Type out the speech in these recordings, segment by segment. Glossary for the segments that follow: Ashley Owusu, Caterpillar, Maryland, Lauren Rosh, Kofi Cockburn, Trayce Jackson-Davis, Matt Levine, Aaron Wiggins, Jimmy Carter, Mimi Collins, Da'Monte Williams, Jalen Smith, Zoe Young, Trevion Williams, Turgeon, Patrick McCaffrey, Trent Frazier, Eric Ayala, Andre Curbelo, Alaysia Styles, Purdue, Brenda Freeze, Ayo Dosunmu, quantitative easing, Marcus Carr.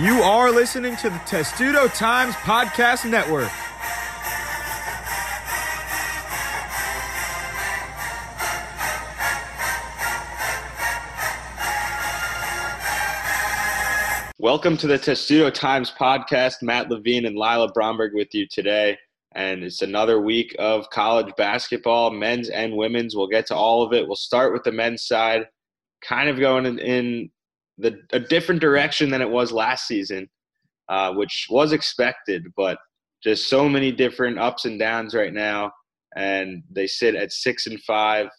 You are listening to the Testudo Times Podcast Network. Welcome to the Testudo Times Podcast. Matt Levine and Lila Bromberg with you today. And it's another week of college basketball, men's and women's. We'll get to all of it. We'll start with the men's side, kind of going in a different direction than it was last season, which was expected, but just so many different ups and downs right now. And they sit at 6-5.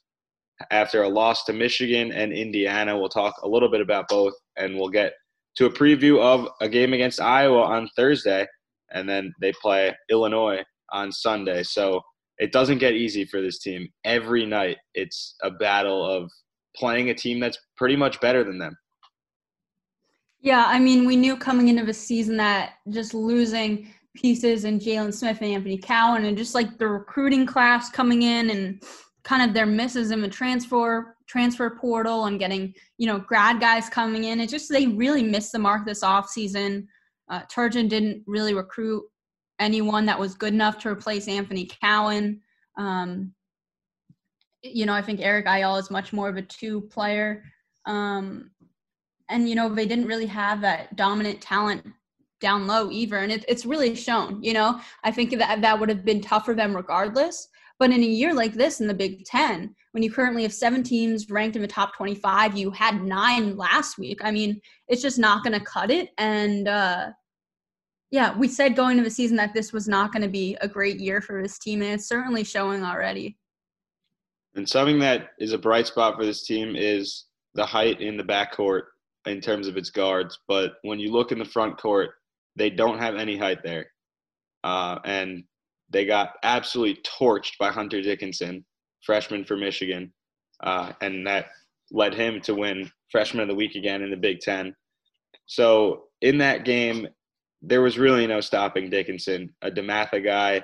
After a loss to Michigan and Indiana. We'll talk a little bit about both, and we'll get to a preview of a game against Iowa on Thursday, and then they play Illinois on Sunday. So it doesn't get easy for this team. Every night it's a battle of playing a team that's pretty much better than them. Yeah, I mean, we knew coming into the season that just losing pieces in Jalen Smith and Anthony Cowan and just like the recruiting class coming in and kind of their misses in the transfer portal and getting, grad guys coming in. It's just they really missed the mark this offseason. Turgeon didn't really recruit anyone that was good enough to replace Anthony Cowan. I think Eric Ayala is much more of a two player. And they didn't really have that dominant talent down low either. And it's really shown, I think that would have been tough for them regardless. But in a year like this in the Big Ten, when you currently have 7 teams ranked in the top 25, you had 9 last week. I mean, it's just not going to cut it. And, we said going into the season that this was not going to be a great year for this team, and it's certainly showing already. And something that is a bright spot for this team is the height in the backcourt in terms of its guards. But when you look in the front court, they don't have any height there. And they got absolutely torched by Hunter Dickinson, freshman for Michigan, and that led him to win freshman of the week again in the Big Ten. So in that game, there was really no stopping Dickinson, a DeMatha guy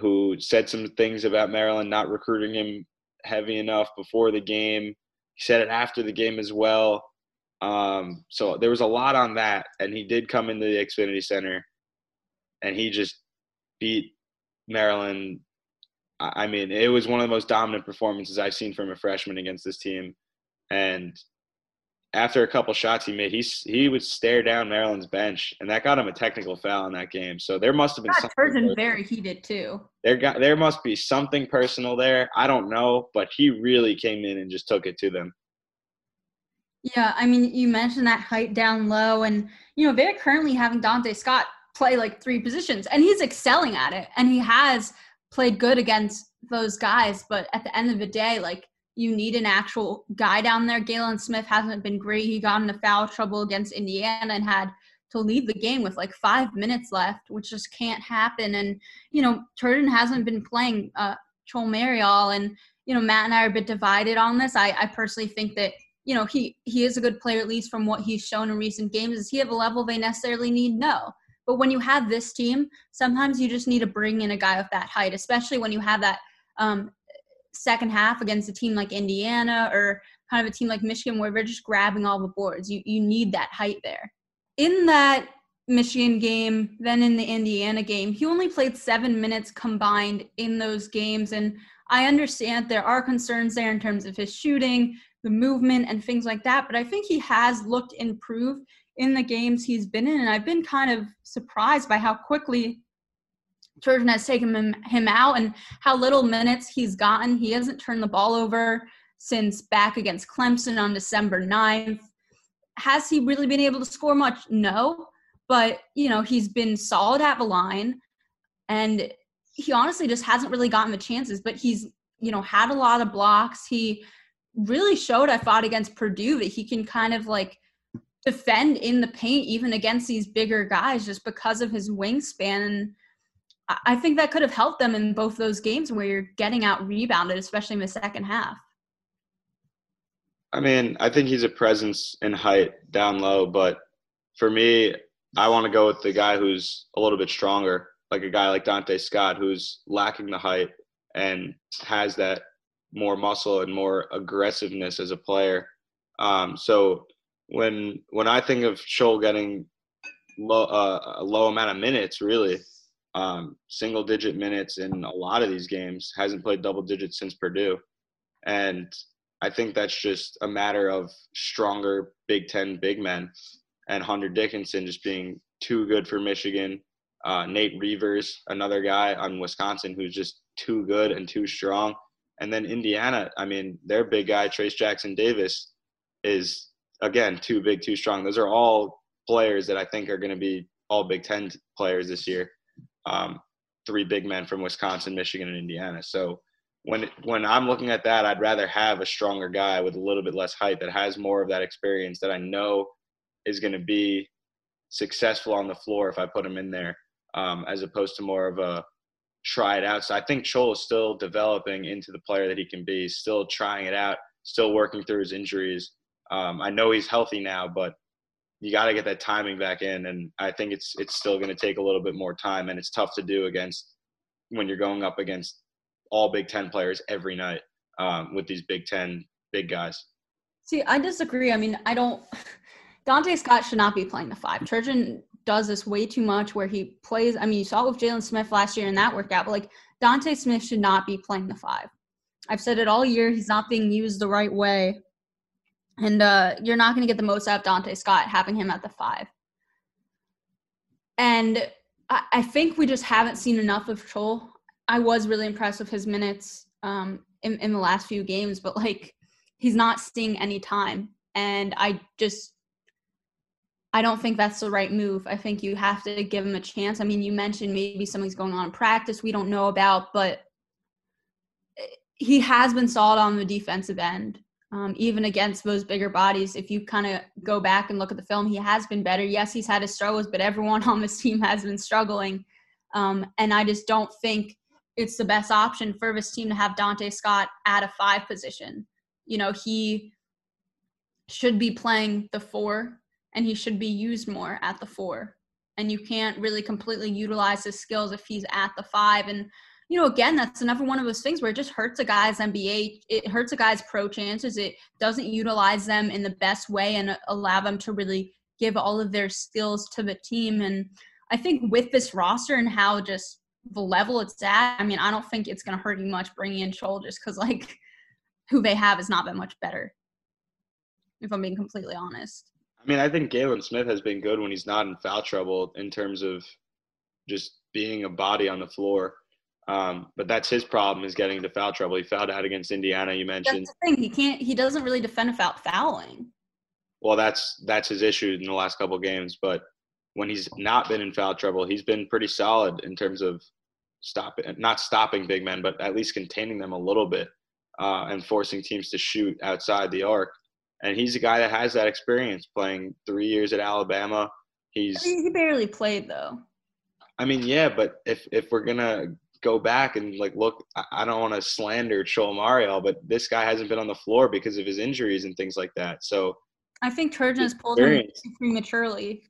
who said some things about Maryland not recruiting him heavy enough before the game. He said it after the game as well. So there was a lot on that, and he did come into the Xfinity Center, and he just beat Maryland. I mean, it was one of the most dominant performances I've seen from a freshman against this team. And after a couple shots he made, he would stare down Maryland's bench, and that got him a technical foul in that game. So there must have been something very heated too. There must be something personal there. I don't know, but he really came in and just took it to them. Yeah, I mean, you mentioned that height down low, and they're currently having Donta Scott play like 3 positions, and he's excelling at it, and he has played good against those guys. But at the end of the day, you need an actual guy down there. Jalen Smith hasn't been great. He got into foul trouble against Indiana and had to leave the game with 5 minutes left, which just can't happen. And Turgeon hasn't been playing Chol Marial, and Matt and I are a bit divided on this. I personally think that he is a good player, at least from what he's shown in recent games. Does he have a level they necessarily need? No. But when you have this team, sometimes you just need to bring in a guy with that height, especially when you have that second half against a team like Indiana or kind of a team like Michigan where they're just grabbing all the boards. You need that height there. In that Michigan game, then in the Indiana game, he only played 7 minutes combined in those games. And I understand there are concerns there in terms of his shooting, the movement, and things like that. But I think he has looked improved in the games he's been in, and I've been kind of surprised by how quickly Turgeon has taken him out and how little minutes he's gotten. He hasn't turned the ball over since back against Clemson on December 9th. Has he really been able to score much? No, but, he's been solid at the line, and he honestly just hasn't really gotten the chances, but he's, had a lot of blocks. He really showed, I thought, against Purdue that he can kind of, defend in the paint even against these bigger guys just because of his wingspan. And I think that could have helped them in both those games where you're getting out rebounded, especially in the second half. I mean, I think he's a presence in height down low, but for me, I want to go with the guy who's a little bit stronger, like a guy like Donta Scott, who's lacking the height and has that more muscle and more aggressiveness as a player. So when I think of Chol getting low amount of minutes, really. Single-digit minutes in a lot of these games. Hasn't played double digits since Purdue. And I think that's just a matter of stronger Big Ten big men. And Hunter Dickinson just being too good for Michigan. Nate Reuvers, another guy on Wisconsin who's just too good and too strong. And then Indiana, I mean, their big guy, Trayce Jackson-Davis, is, again, too big, too strong. Those are all players that I think are going to be all Big Ten players this year. Three big men from Wisconsin, Michigan, and Indiana. So when I'm looking at that, I'd rather have a stronger guy with a little bit less height that has more of that experience that I know is going to be successful on the floor if I put him in there, as opposed to more of a try it out. So I think Chol is still developing into the player that he can be, still trying it out, still working through his injuries. I know he's healthy now, but you got to get that timing back in, and I think it's still going to take a little bit more time, and it's tough to do against when you're going up against all Big Ten players every night with these Big Ten big guys. See, I disagree. I mean, I don't – Donta Scott should not be playing the five. Turgeon does this way too much where he plays – I mean, you saw it with Jalen Smith last year in that workout, but, like, Donta Smith should not be playing the five. I've said it all year. He's not being used the right way. And you're not going to get the most out of Donta Scott having him at the five. And I think we just haven't seen enough of Chol. I was really impressed with his minutes in the last few games, but, like, he's not seeing any time. And I don't think that's the right move. I think you have to give him a chance. I mean, you mentioned maybe something's going on in practice we don't know about, but he has been solid on the defensive end. Even against those bigger bodies, if you kind of go back and look at the film, he has been better. Yes, he's had his struggles, but everyone on this team has been struggling. And I just don't think it's the best option for this team to have Donta Scott at a five position. You know, he should be playing the four, and he should be used more at the four. And you can't really completely utilize his skills if he's at the five. And you know, again, that's another one of those things where it just hurts a guy's NBA. It hurts a guy's pro chances. It doesn't utilize them in the best way and allow them to really give all of their skills to the team. And I think with this roster and how just the level it's at, I mean, I don't think it's going to hurt you much bringing in Chol just because, like, who they have is not that much better, if I'm being completely honest. I mean, I think Jalen Smith has been good when he's not in foul trouble in terms of just being a body on the floor. But that's his problem, is getting into foul trouble. He fouled out against Indiana, you mentioned. That's the thing. He doesn't really defend without fouling. Well, that's his issue in the last couple of games. But when he's not been in foul trouble, he's been pretty solid in terms of not stopping big men, but at least containing them a little bit and forcing teams to shoot outside the arc. And he's a guy that has that experience playing 3 years at Alabama. He barely played, though. I mean, yeah, but if we're going to – go back and, like, look, I don't want to slander Chol Marial, but this guy hasn't been on the floor because of his injuries and things like that. So I think Turgeon has pulled him prematurely,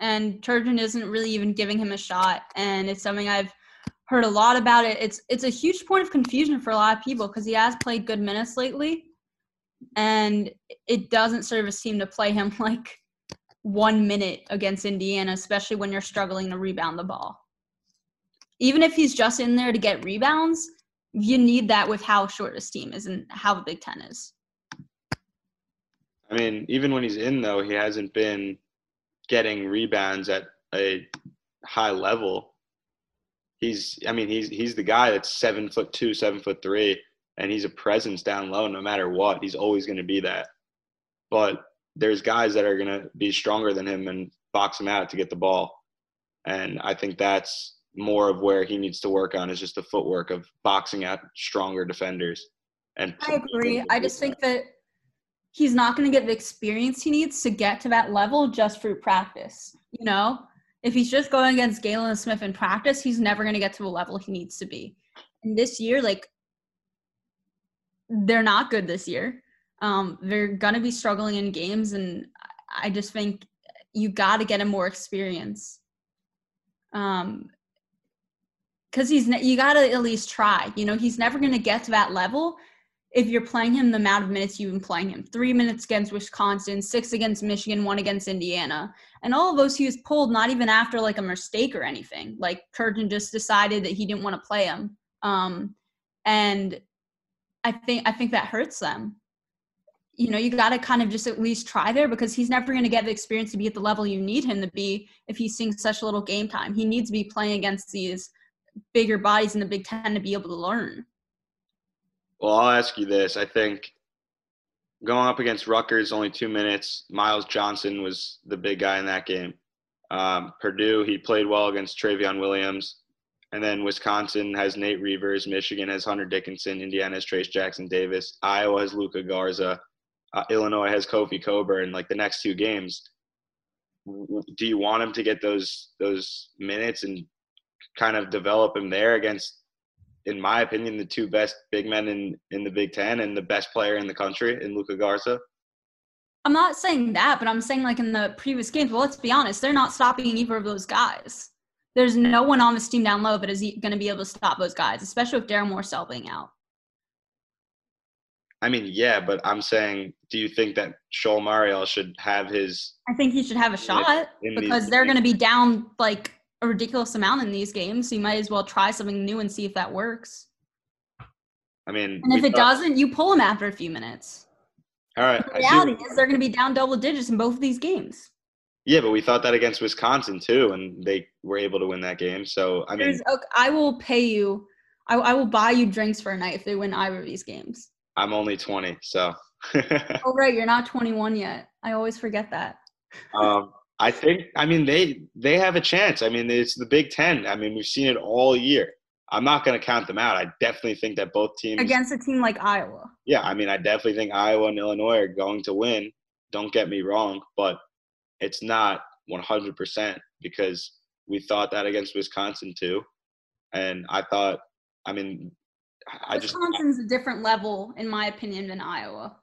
and Turgeon isn't really even giving him a shot. And it's something I've heard a lot about. It's a huge point of confusion for a lot of people because he has played good minutes lately, and it doesn't serve his team to play him, like, 1 minute against Indiana, especially when you're struggling to rebound the ball. Even if he's just in there to get rebounds, you need that with how short his team is and how the Big Ten is. I mean, even when he's in, though, he hasn't been getting rebounds at a high level. He's the guy that's 7'2", 7'3", and he's a presence down low no matter what. He's always going to be that. But there's guys that are going to be stronger than him and box him out to get the ball. And I think that's more of where he needs to work on, is just the footwork of boxing out stronger defenders. And I agree. I just think that he's not going to get the experience he needs to get to that level just through practice. You know, if he's just going against Jalen Smith in practice, he's never going to get to the level he needs to be. And this year, like, they're not good this year. They're going to be struggling in games. And I just think you got to get him more experience. Because you got to at least try. You know, he's never going to get to that level if you're playing him, the amount of minutes you've been playing him. 3 minutes against Wisconsin, 6 against Michigan, 1 against Indiana. And all of those he was pulled not even after, like, a mistake or anything. Like, Turgeon just decided that he didn't want to play him. And I think that hurts them. You know, you got to kind of just at least try there, because he's never going to get the experience to be at the level you need him to be if he's seeing such little game time. He needs to be playing against these bigger bodies in the Big Ten to be able to learn. Well, I'll ask you this. I think going up against Rutgers, only 2 minutes, Miles Johnson was the big guy in that game. Purdue, he played well against Trevion Williams. And then Wisconsin has Nate Reuvers. Michigan has Hunter Dickinson. Indiana has Trayce Jackson-Davis. Iowa has Luka Garza. Illinois has Kofi Cockburn. Like, the next 2 games, do you want him to get those minutes and kind of develop him there against, in my opinion, the 2 best big men in the Big Ten and the best player in the country in Luka Garza? I'm not saying that, but I'm saying, like, in the previous games, well, let's be honest, they're not stopping either of those guys. There's no one on this team down low that is going to be able to stop those guys, especially with Darryl Morsell being out. I mean, yeah, but I'm saying, do you think that Chol Marial should have his – I think he should have a shot, because they're going to be down, like, a ridiculous amount in these games, so you might as well try something new and see if that works. I mean – and if it doesn't, you pull him after a few minutes. All right. The reality is they're going to be down double digits in both of these games. Yeah, but we thought that against Wisconsin too, and they were able to win that game. So, I mean, I will pay you. I will buy you drinks for a night if they win either of these games. I'm only 20, so. Oh, right. You're not 21 yet. I always forget that. I think, I mean, they have a chance. I mean, it's the Big Ten. I mean, we've seen it all year. I'm not going to count them out. I definitely think that both teams. Against a team like Iowa. Yeah, I mean, I definitely think Iowa and Illinois are going to win. Don't get me wrong, but it's not 100%, because we thought that against Wisconsin too. And I thought, I mean, Wisconsin's a different level, in my opinion, than Iowa.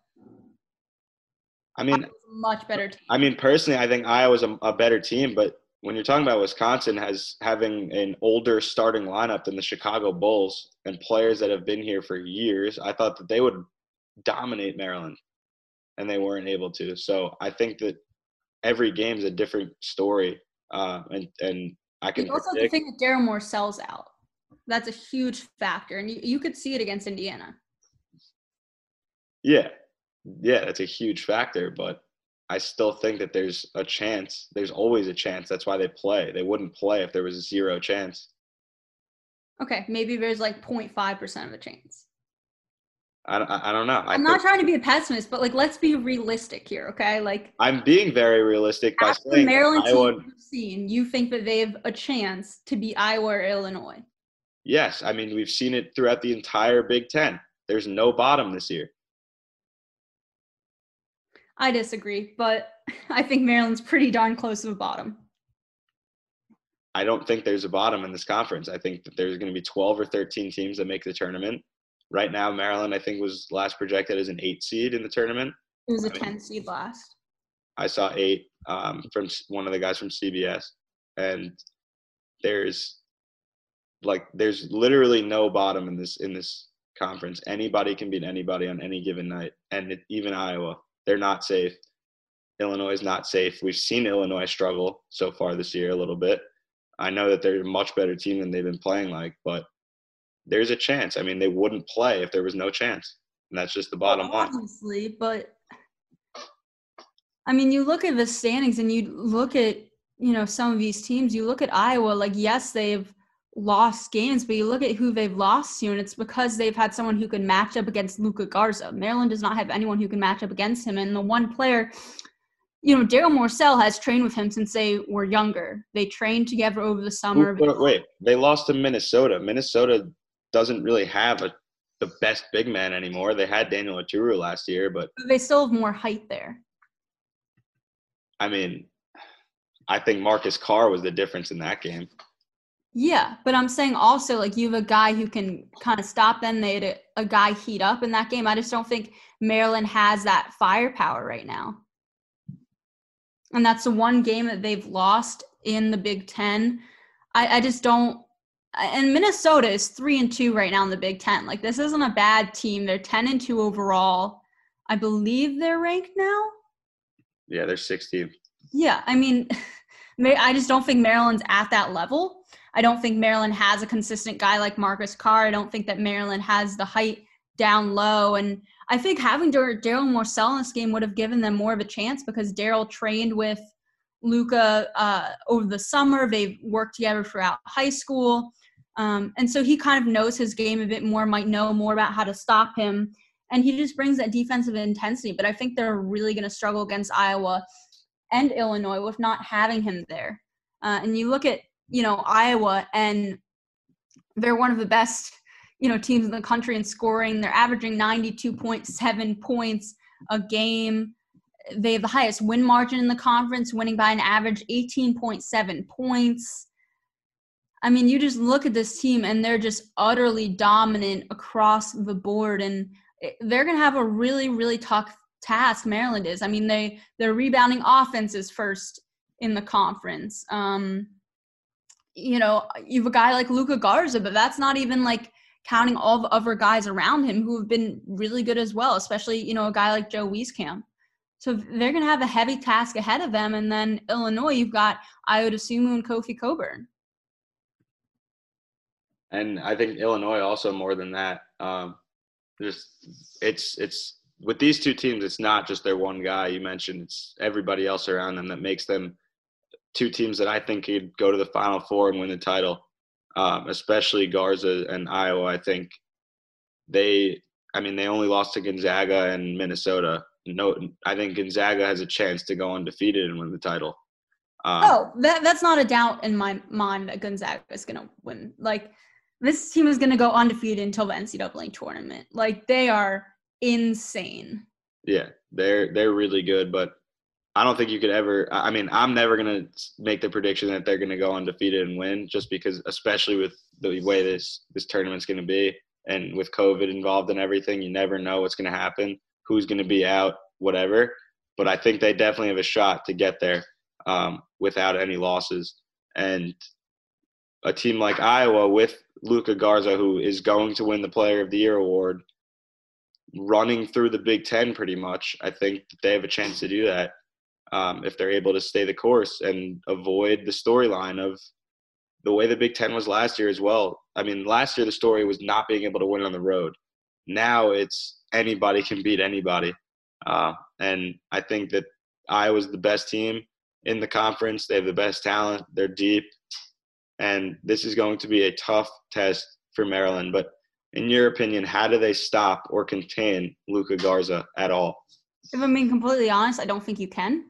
I mean, Iowa's a much better team. I mean, personally, I think Iowa's a better team, but when you're talking about Wisconsin has having an older starting lineup than the Chicago Bulls and players that have been here for years, I thought that they would dominate Maryland, and they weren't able to. So I think that every game's a different story, and I can. You also have to think that Darryl Morsell's out. That's a huge factor, and you could see it against Indiana. Yeah, that's a huge factor, but I still think that there's a chance. There's always a chance. That's why they play. They wouldn't play if there was a 0 chance. Okay, maybe there's like 0.5% of a chance. I don't know. I'm not trying to be a pessimist, but, like, let's be realistic here, okay? Like, I'm being very realistic by saying the Maryland team you've seen, you think that they have a chance to beat Iowa or Illinois? Yes, I mean, we've seen it throughout the entire Big Ten. There's no bottom this year. I disagree, but I think Maryland's pretty darn close to a bottom. I don't think there's a bottom in this conference. I think that there's going to be 12 or 13 teams that make the tournament. Right now, Maryland, I think, was last projected as an 8 seed in the tournament. It was a 10 seed last. I saw 8 from one of the guys from CBS, and there's literally no bottom in this conference. Anybody can beat anybody on any given night, and even Iowa. They're not safe. Illinois is not safe. We've seen Illinois struggle so far this year a little bit. I know that they're a much better team than they've been playing like, but there's a chance. I mean, they wouldn't play if there was no chance, and that's just the bottom line. Obviously, but I mean, you look at the standings and you look at, you know, some of these teams. You look at Iowa, like, yes, they've lost games, but you look at who they've lost to, and it's because they've had someone who can match up against Luka Garza. Maryland does not have anyone who can match up against him, and the one player, you know, Darryl Morsell has trained with him since they were younger. They trained together over the summer. Wait, they lost to Minnesota. Minnesota doesn't really have the best big man anymore. They had Daniel Aturu last year, but they still have more height there. I mean, I think Marcus Carr was the difference in that game. Yeah, but I'm saying also, like, you have a guy who can kind of stop them. They had a guy heat up in that game. I just don't think Maryland has that firepower right now. And that's the one game that they've lost in the Big Ten. I just don't And Minnesota is 3-2 right now in the Big Ten. Like, this isn't a bad team. They're 10-2 overall. I believe they're ranked now. Yeah, they're 16th. Yeah, I mean, I just don't think Maryland's at that level. I don't think Maryland has a consistent guy like Marcus Carr. I don't think that Maryland has the height down low. And I think having Darryl Morsell in this game would have given them more of a chance because Darryl trained with Luka over the summer. They've worked together throughout high school. And so he kind of knows his game a bit more, might know more about how to stop him. And he just brings that defensive intensity. But I think they're really going to struggle against Iowa and Illinois with not having him there. And you look at, you know, Iowa, and they're one of the best, you know, teams in the country in scoring. They're averaging 92.7 points a game. They have the highest win margin in the conference, winning by an average 18.7 points. I mean, you just look at this team, and they're just utterly dominant across the board. And they're going to have a really, really tough task, Maryland is. I mean, their rebounding offense is first in the conference. You know, you have a guy like Luka Garza, but that's not even, like, counting all the other guys around him who have been really good as well, especially, you know, a guy like Joe Wieskamp. So they're going to have a heavy task ahead of them. And then Illinois, you've got Ayo Dosunmu and Kofi Cockburn. And I think Illinois also more than that. It's with these two teams, it's not just their one guy. You mentioned it's everybody else around them that makes them two teams that I think could go to the Final Four and win the title, especially Garza and Iowa. I think they only lost to Gonzaga and Minnesota. No, I think Gonzaga has a chance to go undefeated and win the title. That's not a doubt in my mind that Gonzaga is going to win. Like, this team is going to go undefeated until the NCAA tournament. Like, they are insane. Yeah, they're really good, but I don't think you could ever – I mean, I'm never going to make the prediction that they're going to go undefeated and win just because, especially with the way this tournament's going to be and with COVID involved and everything, you never know what's going to happen, who's going to be out, whatever. But I think they definitely have a shot to get there without any losses. And a team like Iowa with Luka Garza, who is going to win the Player of the Year award, running through the Big Ten pretty much, I think they have a chance to do that if they're able to stay the course and avoid the storyline of the way the Big Ten was last year as well. I mean, last year the story was not being able to win on the road. Now it's anybody can beat anybody. And I think that Iowa's the best team in the conference. They have the best talent. They're deep. And this is going to be a tough test for Maryland. But in your opinion, how do they stop or contain Luka Garza at all? If I'm being completely honest, I don't think you can.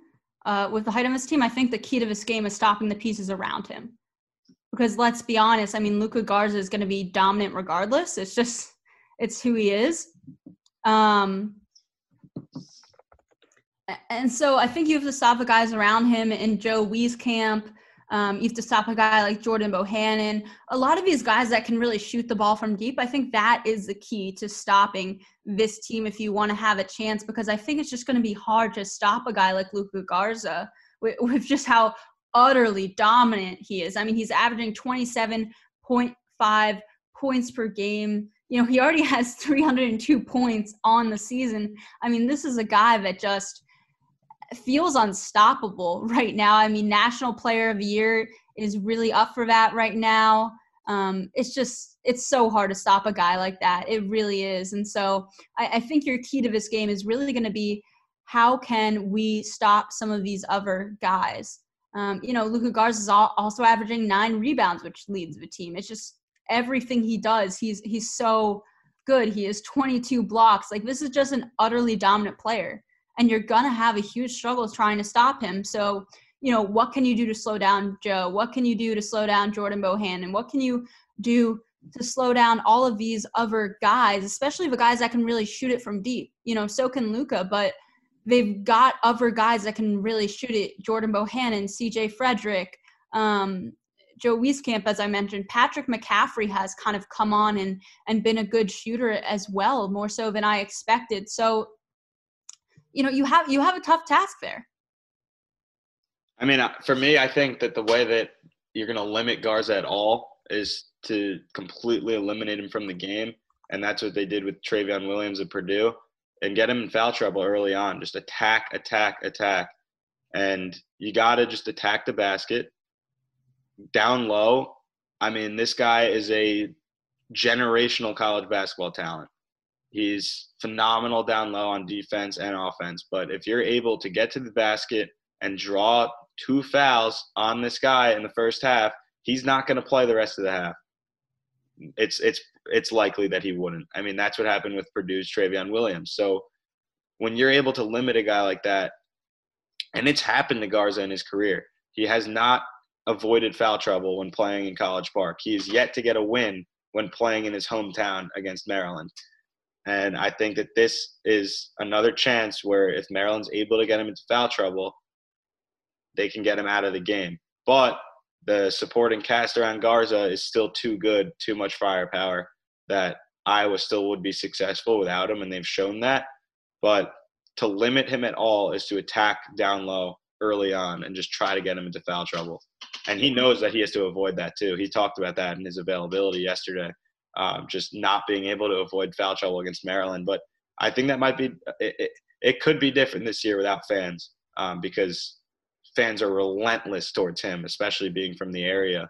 With the height of his team, I think the key to this game is stopping the pieces around him. Because let's be honest, I mean, Luka Garza is going to be dominant regardless. It's just – it's who he is. And so I think you have to stop the guys around him and Joe Wieskamp. You have to stop a guy like Jordan Bohannon. A lot of these guys that can really shoot the ball from deep, I think that is the key to stopping this team if you want to have a chance, because I think it's just going to be hard to stop a guy like Luka Garza with just how utterly dominant he is. I mean, he's averaging 27.5 points per game. You know, he already has 302 points on the season. I mean, this is a guy that just feels unstoppable right now. I mean, National Player of the Year is really up for that right now. It's so hard to stop a guy like that. It really is. And so I think your key to this game is really going to be how can we stop some of these other guys? You know, Luka Garza is also averaging 9 rebounds, which leads the team. It's just everything he does, he's so good. He has 22 blocks. Like, this is just an utterly dominant player. And you're going to have a huge struggle trying to stop him. So, you know, what can you do to slow down Joe? What can you do to slow down Jordan Bohannon? What can you do to slow down all of these other guys, especially the guys that can really shoot it from deep? You know, so can Luka, but they've got other guys that can really shoot it. Jordan Bohannon, CJ Frederick, Joe Wieskamp, as I mentioned. Patrick McCaffrey has kind of come on and been a good shooter as well, more so than I expected. So, you know, you have a tough task there. I mean, for me, I think that the way that you're going to limit Garza at all is to completely eliminate him from the game, and that's what they did with Trevion Williams at Purdue, and get him in foul trouble early on. Just attack, attack, attack. And you got to just attack the basket. Down low, I mean, this guy is a generational college basketball talent. He's phenomenal down low on defense and offense. But if you're able to get to the basket and draw two fouls on this guy in the first half, he's not going to play the rest of the half. It's likely that he wouldn't. I mean, that's what happened with Purdue's Trevion Williams. So when you're able to limit a guy like that, and it's happened to Garza in his career, he has not avoided foul trouble when playing in College Park. He is yet to get a win when playing in his hometown against Maryland. And I think that this is another chance where if Maryland's able to get him into foul trouble, they can get him out of the game. But the supporting cast around Garza is still too good, too much firepower, that Iowa still would be successful without him, and they've shown that. But to limit him at all is to attack down low early on and just try to get him into foul trouble. And he knows that he has to avoid that too. He talked about that in his availability yesterday, just not being able to avoid foul trouble against Maryland. But I think that might be it could be different this year without fans, because fans are relentless towards him, especially being from the area.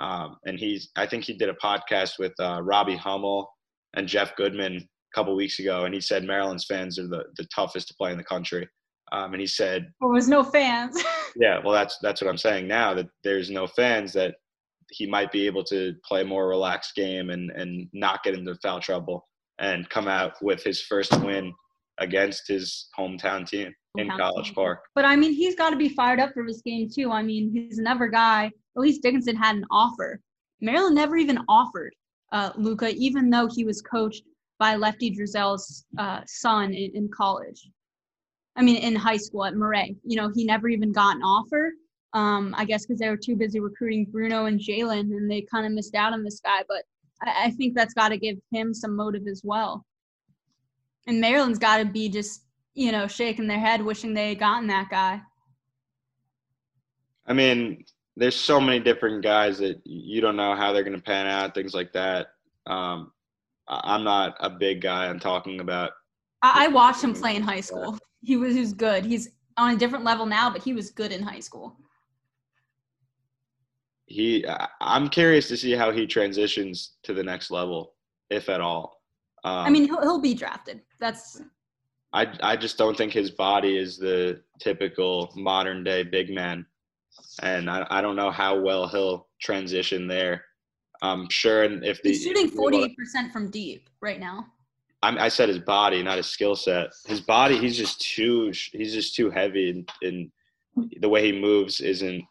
And I think he did a podcast with Robbie Hummel and Jeff Goodman a couple weeks ago, and he said Maryland's fans are the toughest to play in the country. And he said, well, there's no fans. Yeah, well, that's what I'm saying now, that there's no fans, that he might be able to play a more relaxed game and not get into foul trouble and come out with his first win against his hometown team in College Park. But, I mean, he's got to be fired up for this game too. I mean, he's another guy. At least Dickinson had an offer. Maryland never even offered Luka, even though he was coached by Lefty Drizel's son in college. I mean, in high school at Murray. You know, he never even got an offer, I guess because they were too busy recruiting Bruno and Jalen, and they kind of missed out on this guy. But I think that's got to give him some motive as well. And Maryland's got to be just, you know, shaking their head, wishing they had gotten that guy. I mean, there's so many different guys that you don't know how they're going to pan out, things like that. I'm not a big guy. I'm talking about. I watched him play in high school. He was good. He's on a different level now, but he was good in high school. I'm curious to see how he transitions to the next level, if at all. I mean, he'll be drafted. I just don't think his body is the typical modern day big man, and I don't know how well he'll transition there. I'm sure, and if he's shooting 48% from deep right now. I said his body, not his skill set. His body, he's just too heavy, and the way he moves isn't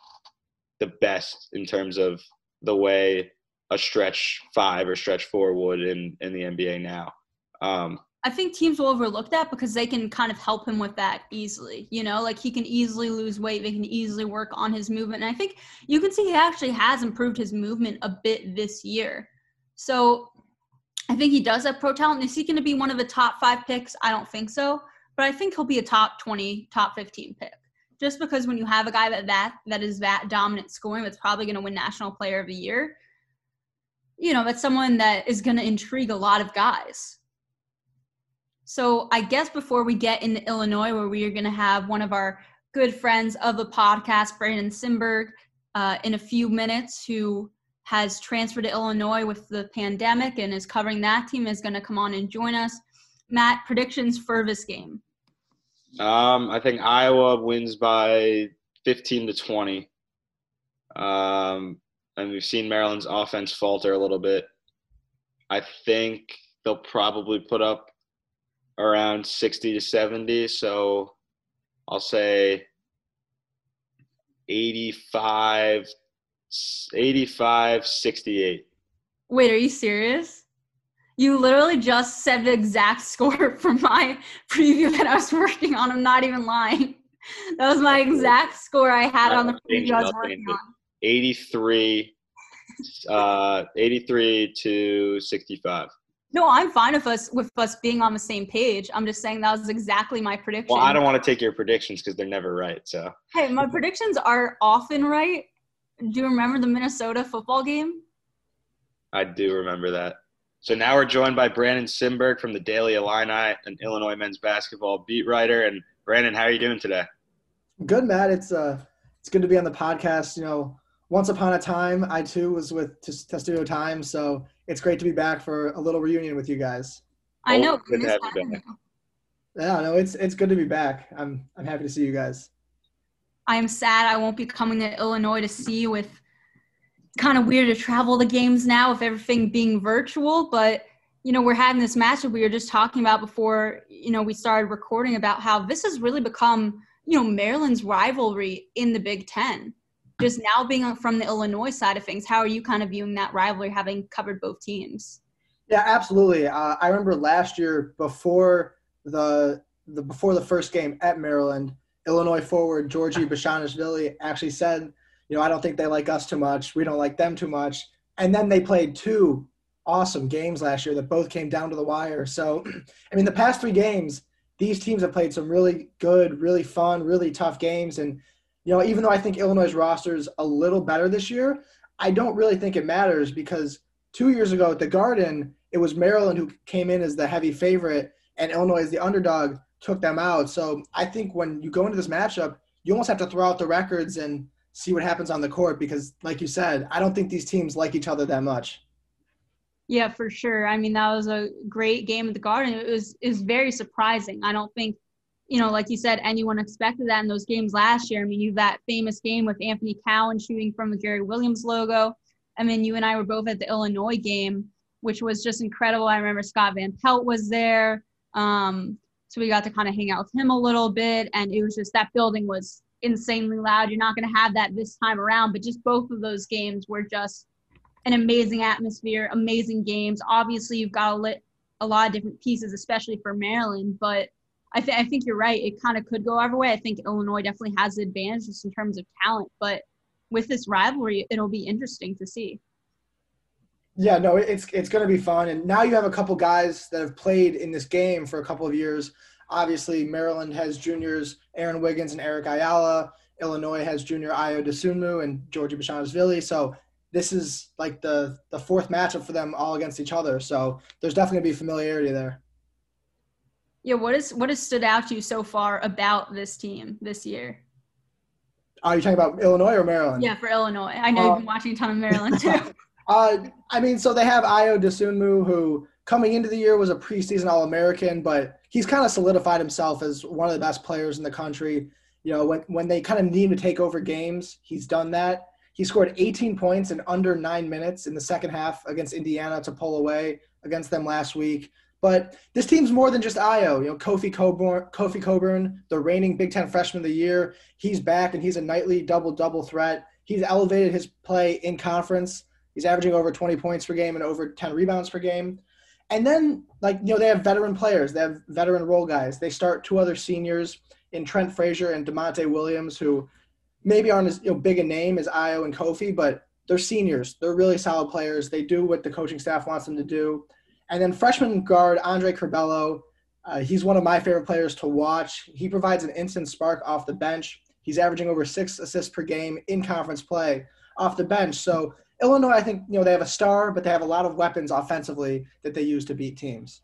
the best in terms of the way a stretch five or stretch four would in the NBA now. I think teams will overlook that because they can kind of help him with that easily. You know, like he can easily lose weight. They can easily work on his movement. And I think you can see he actually has improved his movement a bit this year. So I think he does have pro talent. Is he going to be one of the top 5 picks? I don't think so. But I think he'll be a top 20, top 15 pick. Just because when you have a guy that is that dominant scoring, that's probably going to win National Player of the Year, you know, that's someone that is going to intrigue a lot of guys. So I guess before we get into Illinois, where we are going to have one of our good friends of the podcast, Brandon Sumberg, in a few minutes, who has transferred to Illinois with the pandemic and is covering that team, is going to come on and join us. Matt, predictions for this game? I think Iowa wins by 15-20. And we've seen Maryland's offense falter a little bit. I think they'll probably put up around 60-70, so I'll say 85-68. Wait, are you serious? You literally just said the exact score from my preview that I was working on. I'm not even lying. That was my exact score I had on the preview I was working on. 83-65. No, I'm fine with us being on the same page. I'm just saying that was exactly my prediction. Well, I don't want to take your predictions because they're never right. So hey, my predictions are often right. Do you remember the Minnesota football game? I do remember that. So now we're joined by Brandon Sumberg from the Daily Illini, an Illinois men's basketball beat writer. And Brandon, how are you doing today? Good, Matt. It's good to be on the podcast. You know, once upon a time, I too was with Testudo Times, so it's great to be back for a little reunion with you guys. I know. Yeah, no, it's good to be back. I'm happy to see you guys. I am sad I won't be coming to Illinois to see you. It's kind of weird to travel to games now with everything being virtual, but you know, we're having this matchup we were just talking about before, you know, we started recording about how this has really become, you know, Maryland's rivalry in the Big Ten. Just now being from the Illinois side of things, how are you kind of viewing that rivalry, having covered both teams? Yeah, absolutely. I remember last year before the first game at Maryland, Illinois forward Giorgi Bezhanishvili actually said, you know, I don't think they like us too much. We don't like them too much. And then they played two awesome games last year that both came down to the wire. So, I mean, the past three games, these teams have played some really good, really fun, really tough games. And, you know, even though I think Illinois' roster is a little better this year, I don't really think it matters because 2 years ago at the Garden, it was Maryland who came in as the heavy favorite and Illinois, as the underdog, took them out. So I think when you go into this matchup, you almost have to throw out the records and see what happens on the court because, like you said, I don't think these teams like each other that much. Yeah, for sure. I mean, that was a great game at the Garden. It was very surprising. I don't think, you know, like you said, anyone expected that in those games last year. I mean, you've that famous game with Anthony Cowan shooting from the Gary Williams logo. I mean, you and I were both at the Illinois game, which was just incredible. I remember Scott Van Pelt was there. So we got to kind of hang out with him a little bit. And it was just that building was insanely loud. You're not going to have that this time around, but just both of those games were just an amazing atmosphere, amazing games. Obviously, you've got a lot of different pieces, especially for Maryland, but I think you're right. It kind of could go either way. I think Illinois definitely has the advantage just in terms of talent, but with this rivalry, it'll be interesting to see. Yeah, no, it's going to be fun. And now you have a couple guys that have played in this game for a couple of years. Obviously, Maryland has juniors Aaron Wiggins and Eric Ayala. Illinois has junior Ayo Dosunmu and Giorgi Bezhanishvili. So this is like the fourth matchup for them all against each other. So there's definitely going to be familiarity there. Yeah, what has stood out to you so far about this team this year? Are you talking about Illinois or Maryland? Yeah, for Illinois. I know you've been watching a ton of Maryland too. So they have Ayo Dosunmu, who coming into the year was a preseason All-American, but he's kind of solidified himself as one of the best players in the country. You know, when they kind of need him to take over games, he's done that. He scored 18 points in under 9 minutes in the second half against Indiana to pull away against them last week. But this team's more than just Ayo. You know, Kofi Cockburn, the reigning Big Ten Freshman of the Year, he's back and he's a nightly double-double threat. He's elevated his play in conference. He's averaging over 20 points per game and over 10 rebounds per game. And then, like, you know, they have veteran players. They have veteran role guys. They start two other seniors in Trent Frazier and Da'Monte Williams, who maybe aren't as, you know, big a name as Ayo and Kofi, but they're seniors. They're really solid players. They do what the coaching staff wants them to do. And then freshman guard Andre Curbelo, he's one of my favorite players to watch. He provides an instant spark off the bench. He's averaging over 6 assists per game in conference play off the bench. So Illinois, I think, you know, they have a star, but they have a lot of weapons offensively that they use to beat teams.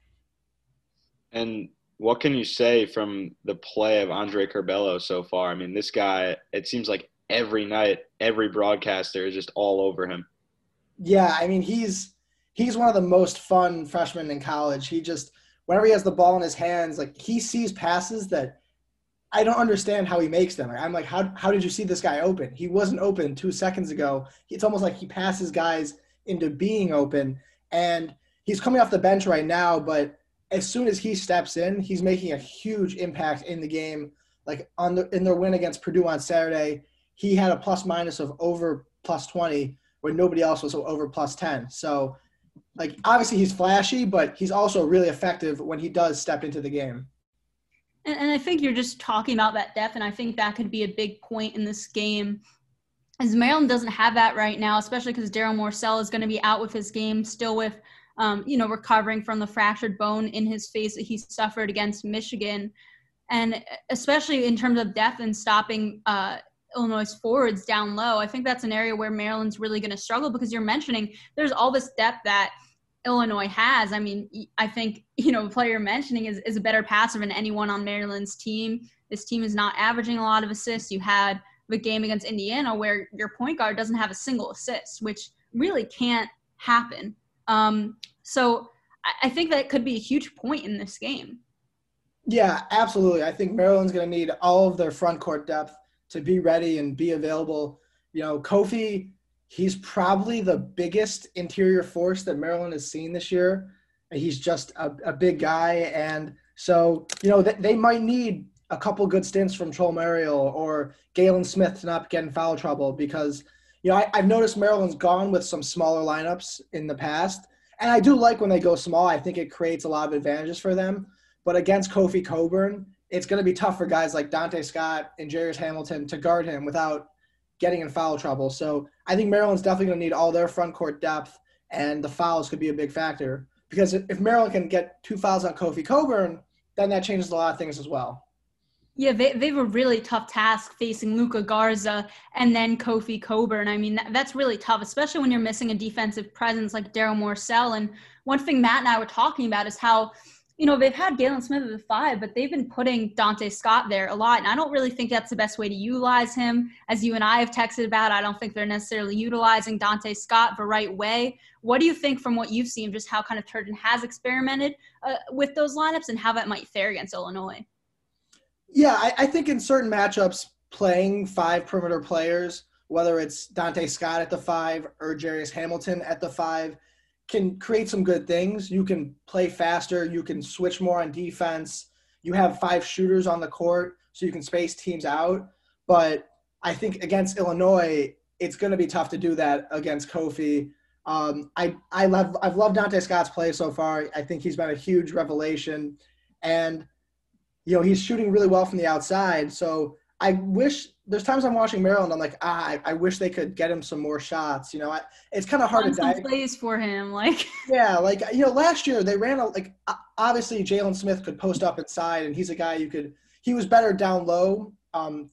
And what can you say from the play of Andre Curbelo so far? I mean, this guy, it seems like every night, every broadcaster is just all over him. Yeah, I mean, he's one of the most fun freshmen in college. He just, whenever he has the ball in his hands, like, he sees passes that I don't understand how he makes them. I'm like, how did you see this guy open? He wasn't open 2 seconds ago. It's almost like he passes guys into being open. And he's coming off the bench right now, but as soon as he steps in, he's making a huge impact in the game. Like in their win against Purdue on Saturday, he had a plus-minus of over plus 20 when nobody else was over plus 10. So, like, obviously he's flashy, but he's also really effective when he does step into the game. And I think you're just talking about that depth, and I think that could be a big point in this game, as Maryland doesn't have that right now, especially because Darryl Morsell is going to be out with his game, still with, you know, recovering from the fractured bone in his face that he suffered against Michigan. And especially in terms of depth and stopping Illinois forwards down low. I think that's an area where Maryland's really going to struggle, because you're mentioning there's all this depth that Illinois has. I mean, I think, you know, the player you're mentioning is a better passer than anyone on Maryland's team. This team is not averaging a lot of assists. You had the game against Indiana where your point guard doesn't have a single assist, which really can't happen. So I think that could be a huge point in this game. Yeah, absolutely. I think Maryland's going to need all of their front court depth to be ready and be available. You know, Kofi, he's probably the biggest interior force that Maryland has seen this year. He's just a big guy. And so, you know, they might need a couple good stints from Chol Marial or Jalen Smith to not get in foul trouble, because, you know, I've noticed Maryland's gone with some smaller lineups in the past. And I do like when they go small. I think it creates a lot of advantages for them. But against Kofi Cockburn, it's going to be tough for guys like Donta Scott and Jairus Hamilton to guard him without getting in foul trouble. So I think Maryland's definitely going to need all their front court depth, and the fouls could be a big factor, because if Maryland can get 2 fouls on Kofi Cockburn, then that changes a lot of things as well. Yeah, they have a really tough task facing Luka Garza and then Kofi Cockburn. I mean, that's really tough, especially when you're missing a defensive presence like Darryl Morsell. And one thing Matt and I were talking about is how, you know, they've had Jalen Smith at the 5, but they've been putting Donta Scott there a lot. And I don't really think that's the best way to utilize him. As you and I have texted about, I don't think they're necessarily utilizing Donta Scott the right way. What do you think from what you've seen, just how kind of Turgeon has experimented with those lineups and how that might fare against Illinois? Yeah, I think in certain matchups, playing 5 perimeter players, whether it's Donta Scott at the 5 or Jairus Hamilton at the 5, can create some good things. You can play faster. You can switch more on defense. You have 5 shooters on the court, so you can space teams out. But I think against Illinois, it's going to be tough to do that against Kofi. I've loved Donta Scott's play so far. I think he's been a huge revelation, and you know, he's shooting really well from the outside. So I wish there's times I'm watching Maryland, I'm like, I wish they could get him some more shots. You know, it's kind of hard to dive. Plays for him, like. Yeah, like, you know, last year they ran obviously Jalen Smith could post up inside, and he's a guy he was better down low,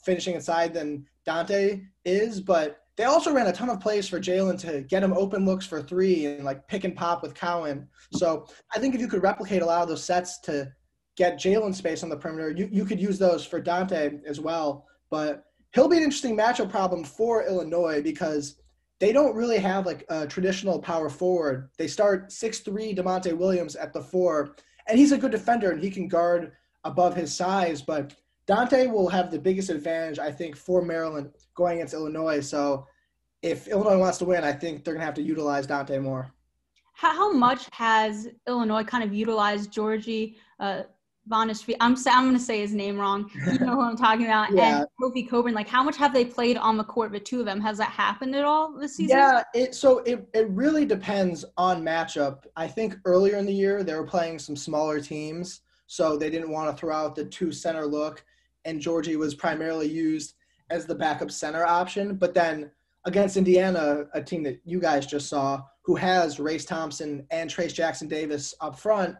finishing inside than Donta is. But they also ran a ton of plays for Jalen to get him open looks for 3 and like pick and pop with Cowan. So I think if you could replicate a lot of those sets to get Jalen space on the perimeter, you could use those for Donta as well. But he'll be an interesting matchup problem for Illinois, because they don't really have like a traditional power forward. They start 6'3" Da'Monte Williams at the 4, and he's a good defender and he can guard above his size. But Donta will have the biggest advantage, I think, for Maryland going against Illinois. So if Illinois wants to win, I think they're going to have to utilize Donta more. How much has Illinois kind of utilized Giorgi Bezhanishvili? I'm going to say his name wrong. You know who I'm talking about. Yeah. And Kofi Cockburn, like, how much have they played on the court, the two of them? Has that happened at all this season? Yeah, it really depends on matchup. I think earlier in the year they were playing some smaller teams, so they didn't want to throw out the 2 center look, and Giorgi was primarily used as the backup center option. But then against Indiana, a team that you guys just saw, who has Race Thompson and Trayce Jackson-Davis up front,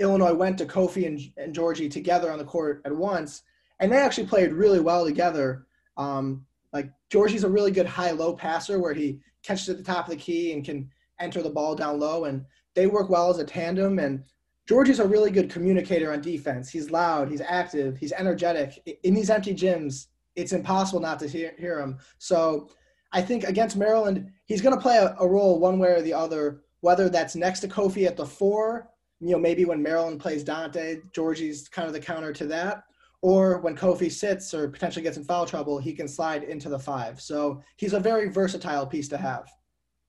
Illinois went to Kofi and Giorgi together on the court at once, and they actually played really well together. Like, Georgie's a really good high-low passer where he catches at the top of the key and can enter the ball down low, and they work well as a tandem. And Georgie's a really good communicator on defense. He's loud, he's active, he's energetic. In these empty gyms, it's impossible not to hear him. So I think against Maryland, he's going to play a role one way or the other, whether that's next to Kofi at the 4, you know, maybe when Maryland plays Donta, Georgie's kind of the counter to that. Or when Kofi sits or potentially gets in foul trouble, he can slide into the 5. So he's a very versatile piece to have.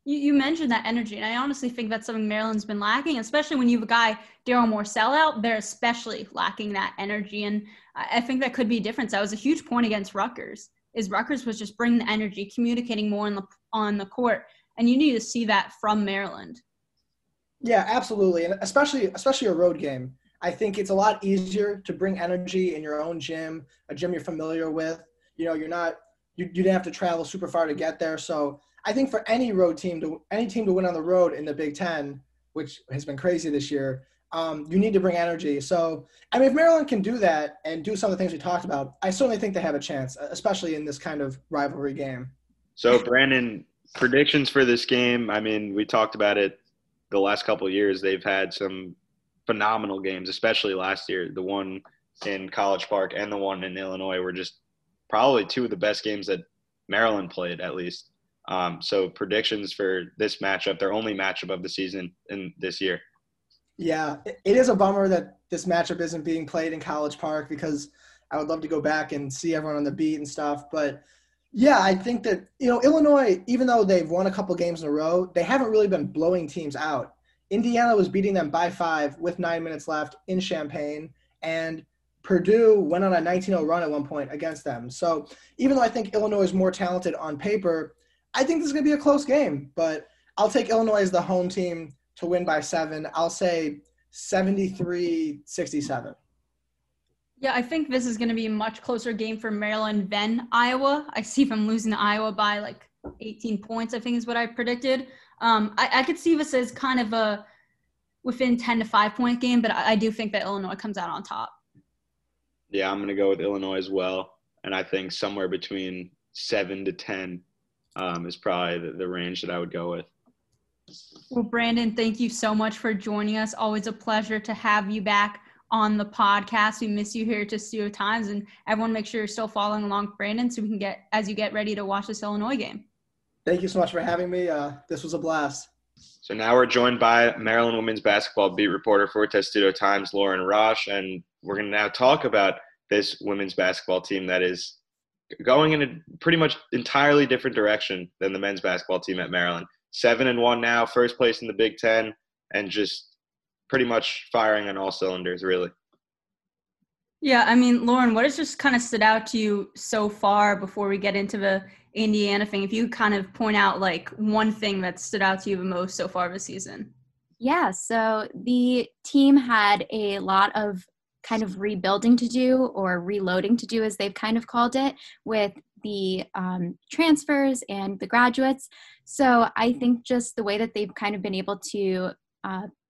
You mentioned that energy, and I honestly think that's something Maryland's been lacking, especially when you have a guy, Darryl Morsell, out. They're especially lacking that energy, and I think that could be a difference. That was a huge point against Rutgers, is Rutgers was just bringing the energy, communicating more on the court, and you need to see that from Maryland. Yeah, absolutely, and especially a road game. I think it's a lot easier to bring energy in your own gym, a gym you're familiar with. You know, you didn't have to travel super far to get there. So I think for any team to win on the road in the Big Ten, which has been crazy this year, you need to bring energy. So, I mean, if Maryland can do that and do some of the things we talked about, I certainly think they have a chance, especially in this kind of rivalry game. So, Brandon, predictions for this game. I mean, we talked about it the last couple of years. They've had some phenomenal games, especially last year. The one in College Park and the one in Illinois were just probably two of the best games that Maryland played, at least. So predictions for this matchup, their only matchup of the season in this year. Yeah, it is a bummer that this matchup isn't being played in College Park, because I would love to go back and see everyone on the beat and stuff. But, yeah, I think that, you know, Illinois, even though they've won a couple games in a row, they haven't really been blowing teams out. Indiana was beating them by 5 with 9 minutes left in Champaign, and Purdue went on a 19-0 run at one point against them. So even though I think Illinois is more talented on paper, I think this is going to be a close game. But I'll take Illinois as the home team to win by 7. I'll say 73-67. Yeah, I think this is going to be a much closer game for Maryland than Iowa. I see them losing to Iowa by like 18 points, I think is what I predicted. I could see this as kind of a within 10 to 5 point game, but I do think that Illinois comes out on top. Yeah, I'm going to go with Illinois as well. And I think somewhere between 7 to 10 is probably the range that I would go with. Well, Brandon, thank you so much for joining us. Always a pleasure to have you back on the podcast. We miss you here at Testudo Times, and everyone make sure you're still following along, Brandon, so we can get as you get ready to watch this Illinois game. Thank you so much for having me. This was a blast. So now we're joined by Maryland women's basketball beat reporter for Testudo Times, Lauren Rosh, and we're going to now talk about this women's basketball team that is going in a pretty much entirely different direction than the men's basketball team at Maryland. 7-1 now, first place in the Big Ten, and just pretty much firing on all cylinders, really. Yeah, I mean, Lauren, what has just kind of stood out to you so far before we get into the Indiana thing? If you kind of point out, like, one thing that stood out to you the most so far this season. Yeah, so the team had a lot of kind of rebuilding to do, or reloading to do, as they've kind of called it, with the transfers and the graduates. So I think just the way that they've kind of been able to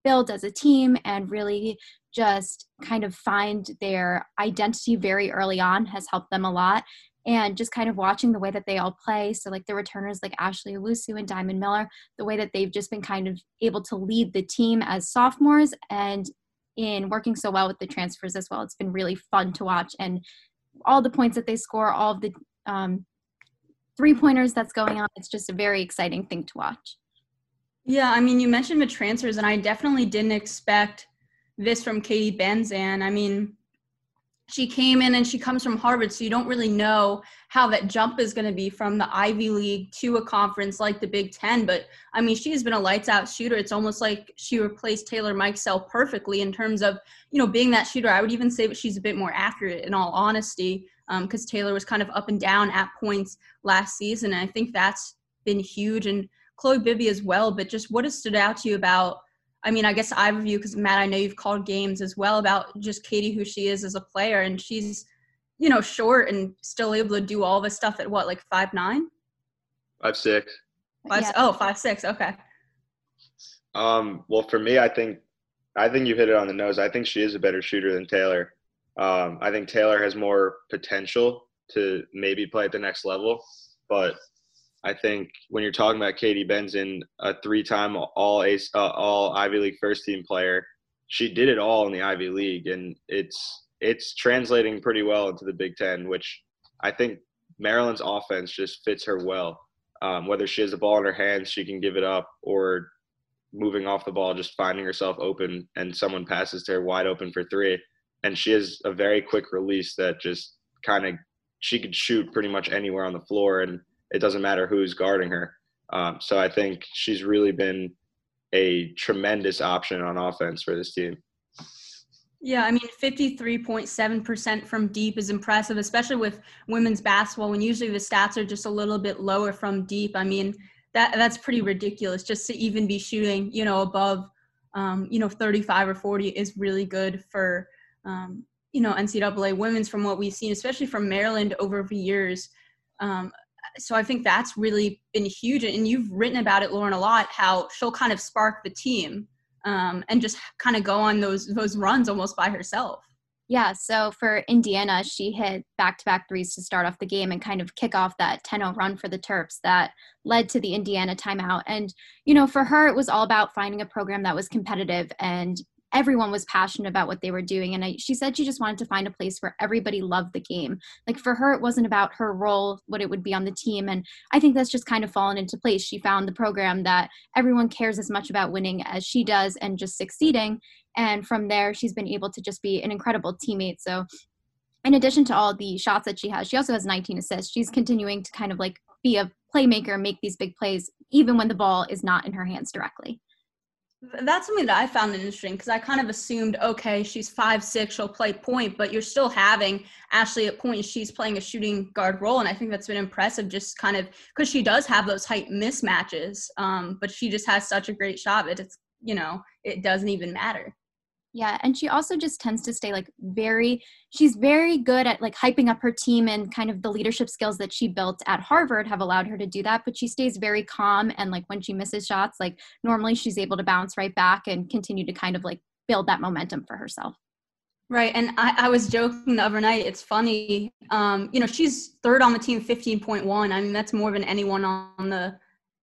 build as a team and really just kind of find their identity very early on has helped them a lot. And just kind of watching the way that they all play. So like the returners like Ashley Owusu and Diamond Miller, the way that they've just been kind of able to lead the team as sophomores, and in working so well with the transfers as well. It's been really fun to watch, and all the points that they score, all of the three-pointers that's going on, it's just a very exciting thing to watch. Yeah, I mean, you mentioned the transfers, and I definitely didn't expect this from Katie Benzan. I mean, she came in and she comes from Harvard, so you don't really know how that jump is going to be from the Ivy League to a conference like the Big Ten. But, I mean, she has been a lights-out shooter. It's almost like she replaced Taylor Mikesell perfectly in terms of, you know, being that shooter. I would even say that she's a bit more accurate, in all honesty, because Taylor was kind of up and down at points last season. And I think that's been huge. And Chloe Bibby as well. But just what has stood out to you about, I mean, I guess I review, because Matt, I know you've called games as well, about just Katie, who she is as a player, and she's, you know, short and still able to do all this stuff at what, like 5'9"? 5'6". Yeah. Oh, 5'6", okay. Well, for me, I think you hit it on the nose. I think she is a better shooter than Taylor. I think Taylor has more potential to maybe play at the next level, but I think when you're talking about Katie Benzan, a three-time all Ivy League first-team player, she did it all in the Ivy League, and it's translating pretty well into the Big Ten, which I think Maryland's offense just fits her well. Whether she has the ball in her hands, she can give it up, or moving off the ball, just finding herself open, and someone passes to her wide open for three. And she has a very quick release that just kind of – she could shoot pretty much anywhere on the floor, and it doesn't matter who's guarding her. So I think she's really been a tremendous option on offense for this team. Yeah, I mean, 53.7% from deep is impressive, especially with women's basketball, when usually the stats are just a little bit lower from deep. I mean, that's pretty ridiculous. Just to even be shooting, you know, above, 35 or 40 is really good for, NCAA women's, from what we've seen, especially from Maryland over the years. So I think that's really been huge. And you've written about it, Lauren, a lot, how she'll kind of spark the team. and just kind of go on those runs almost by herself. Yeah, so for Indiana, she hit back-to-back threes to start off the game and kind of kick off that 10-0 run for the Terps that led to the Indiana timeout. And, you know, for her, it was all about finding a program that was competitive, and everyone was passionate about what they were doing. And she said she just wanted to find a place where everybody loved the game. Like, for her, it wasn't about her role, what it would be on the team. And I think that's just kind of fallen into place. She found the program that everyone cares as much about winning as she does and just succeeding. And from there, she's been able to just be an incredible teammate. So in addition to all the shots that she has, she also has 19 assists. She's continuing to kind of like be a playmaker and make these big plays, even when the ball is not in her hands directly. That's something that I found interesting, because I kind of assumed, okay, she's 5'6", she'll play point, but you're still having Ashley at point. She's playing a shooting guard role, and I think that's been impressive, just kind of because she does have those height mismatches, but she just has such a great shot that it's, you know, it doesn't even matter. Yeah, and she also just tends to stay, like, she's very good at, like, hyping up her team, and kind of the leadership skills that she built at Harvard have allowed her to do that, but she stays very calm, and, like, when she misses shots, like, normally she's able to bounce right back and continue to kind of, like, build that momentum for herself. Right, and I was joking the other night, it's funny, you know, she's third on the team, 15.1, I mean, that's more than anyone on the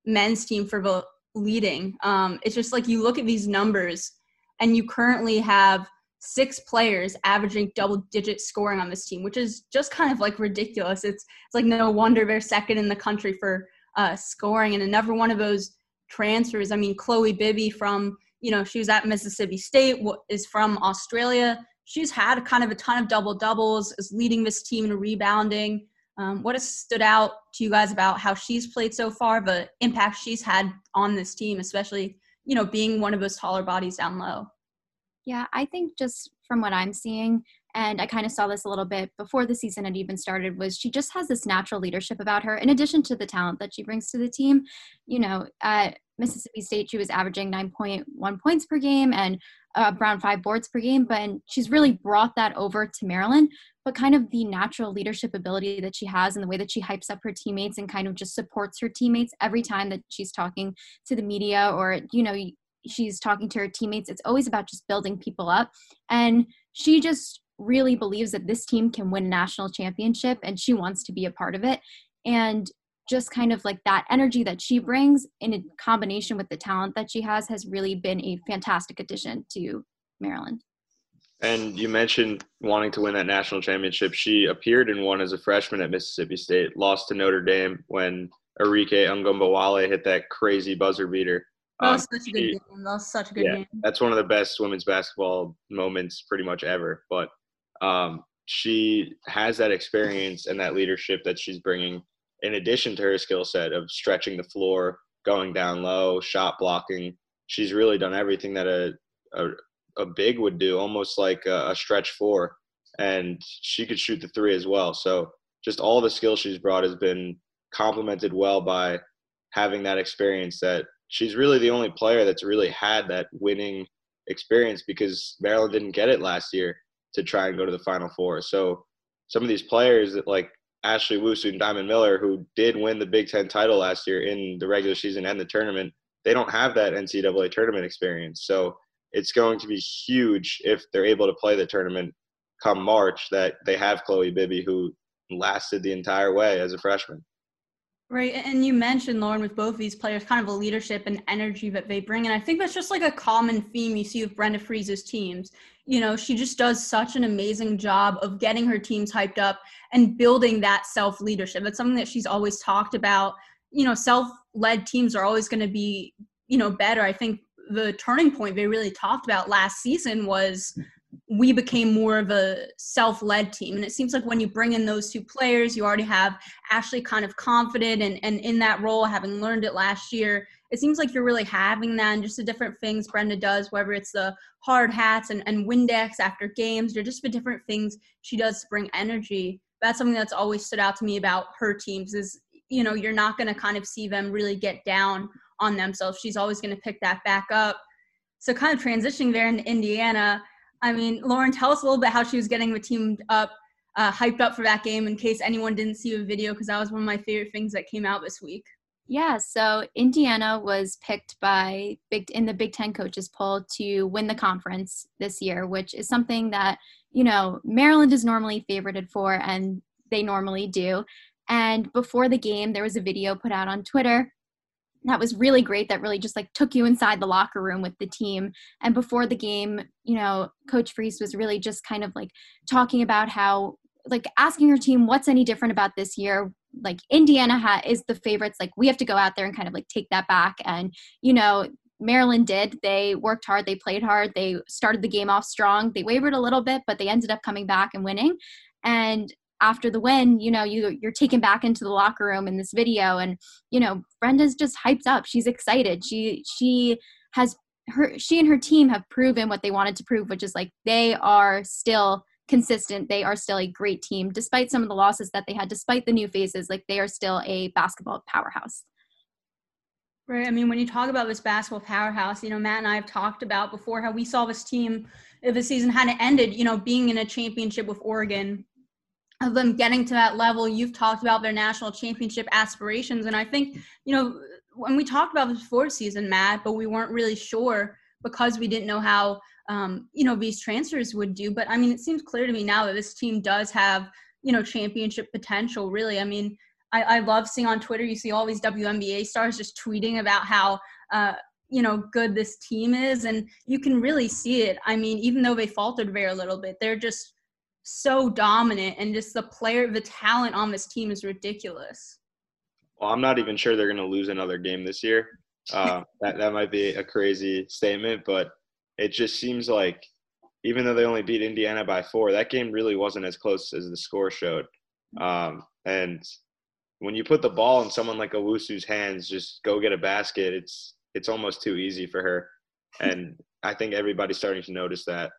men's team for leading. It's just, like, you look at these numbers, and you currently have 6 players averaging double-digit scoring on this team, which is just kind of, like, ridiculous. It's like, no wonder they're second in the country for scoring. And another one of those transfers, I mean, Chloe Bibby from, you know, she was at Mississippi State, is from Australia. She's had kind of a ton of double-doubles, is leading this team in rebounding. What has stood out to you guys about how she's played so far, the impact she's had on this team, especially – you know, being one of those taller bodies down low? Yeah, I think just from what I'm seeing, and I kind of saw this a little bit before the season had even started, was she just has this natural leadership about her, in addition to the talent that she brings to the team. You know, at Mississippi State, she was averaging 9.1 points per game and around 5 boards per game, but she's really brought that over to Maryland. But kind of the natural leadership ability that she has, and the way that she hypes up her teammates and kind of just supports her teammates every time that she's talking to the media, or, you know, she's talking to her teammates, it's always about just building people up. And she just really believes that this team can win a national championship, and she wants to be a part of it. And just kind of like that energy that she brings in combination with the talent that she has really been a fantastic addition to Maryland. And you mentioned wanting to win that national championship. She appeared in one as a freshman at Mississippi State, lost to Notre Dame when Arike Ungombowale hit that crazy buzzer beater. That was such a good game. That was such a good game. That's one of the best women's basketball moments pretty much ever. But she has that experience and that leadership that she's bringing, in addition to her skill set of stretching the floor, going down low, shot blocking. She's really done everything that a big would do, almost like a stretch four, and she could shoot the three as well. So just all the skill she's brought has been complemented well by having that experience, that she's really the only player that's really had that winning experience, because Maryland didn't get it last year to try and go to the Final Four. So some of these players that, like Ashley Owusu and Diamond Miller, who did win the Big Ten title last year in the regular season and the tournament, they don't have that NCAA tournament experience. So it's going to be huge if they're able to play the tournament come March, that they have Chloe Bibby, who lasted the entire way as a freshman. Right, and you mentioned, Lauren, with both of these players, kind of a leadership and energy that they bring, and I think that's just like a common theme you see with Brenda Freeze's teams. You know, she just does such an amazing job of getting her teams hyped up and building that self-leadership. It's something that she's always talked about. You know, self-led teams are always going to be, you know, better. I think the turning point they really talked about last season was we became more of a self-led team. And it seems like when you bring in those two players, you already have Ashley kind of confident and in that role, having learned it last year. It seems like you're really having that, and just the different things Brenda does, whether it's the hard hats and Windex after games, or just the different things she does to bring energy. That's something that's always stood out to me about her teams is, you know, you're not going to kind of see them really get down on themselves. She's always going to pick that back up. So kind of transitioning there into Indiana, I mean, Lauren, tell us a little bit how she was getting the team up, hyped up for that game, in case anyone didn't see the video, because that was one of my favorite things that came out this week. Yeah, so Indiana was picked in the Big Ten coaches poll to win the conference this year, which is something that, you know, Maryland is normally favorited for, and they normally do. And before the game, there was a video put out on Twitter that was really great, that really just like took you inside the locker room with the team. And before the game, you know, Coach Freese was really just kind of like talking about how, like, asking her team what's any different about this year. Like, Indiana is the favorites. Like, we have to go out there and kind of like take that back. And, you know, Maryland did. They worked hard. They played hard. They started the game off strong. They wavered a little bit, but they ended up coming back and winning. And after the win, you know, you're taken back into the locker room in this video. And, you know, Brenda's just hyped up. She's excited. She and her team have proven what they wanted to prove, which is like, they are still consistent. They are still a great team, despite some of the losses that they had, despite the new faces. Like, they are still a basketball powerhouse. Right. I mean, when you talk about this basketball powerhouse, you know, Matt and I have talked about before how we saw this team, if the season hadn't ended, you know, being in a championship with Oregon, of them getting to that level. You've talked about their national championship aspirations. And I think, you know, when we talked about this before season, Matt, but we weren't really sure because we didn't know how, you know, these transfers would do. But I mean, it seems clear to me now that this team does have, you know, championship potential, really. I mean, I love seeing on Twitter, you see all these WNBA stars just tweeting about how, you know, good this team is. And you can really see it. I mean, even though they faltered very little bit, they're just so dominant, and just the talent on this team is ridiculous. Well, I'm not even sure they're going to lose another game this year. That might be a crazy statement, but it just seems like, even though they only beat Indiana by 4, that game really wasn't as close as the score showed. And when you put the ball in someone like Owusu's hands, just go get a basket, it's almost too easy for her. And I think everybody's starting to notice that.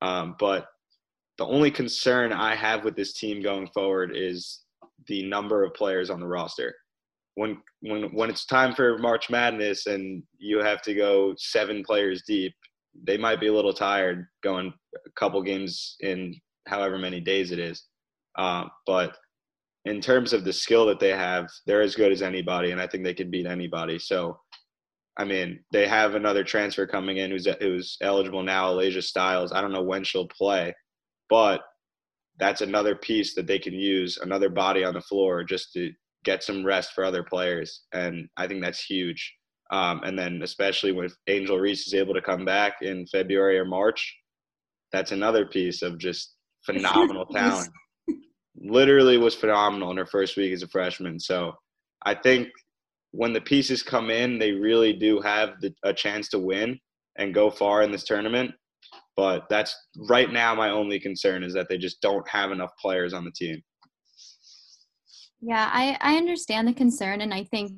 But the only concern I have with this team going forward is the number of players on the roster. When it's time for March Madness and you have to go 7 players deep, they might be a little tired going a couple games in however many days it is. But in terms of the skill that they have, they're as good as anybody, and I think they could beat anybody. So, I mean, they have another transfer coming in who's eligible now, Alaysia Styles. I don't know when she'll play, but that's another piece that they can use, another body on the floor just to get some rest for other players. And I think that's huge. And then especially when Angel Reese is able to come back in February or March, that's another piece of just phenomenal talent. Literally was phenomenal in her first week as a freshman. So I think when the pieces come in, they really do have a chance to win and go far in this tournament. But that's right now my only concern, is that they just don't have enough players on the team. Yeah, I understand the concern, and I think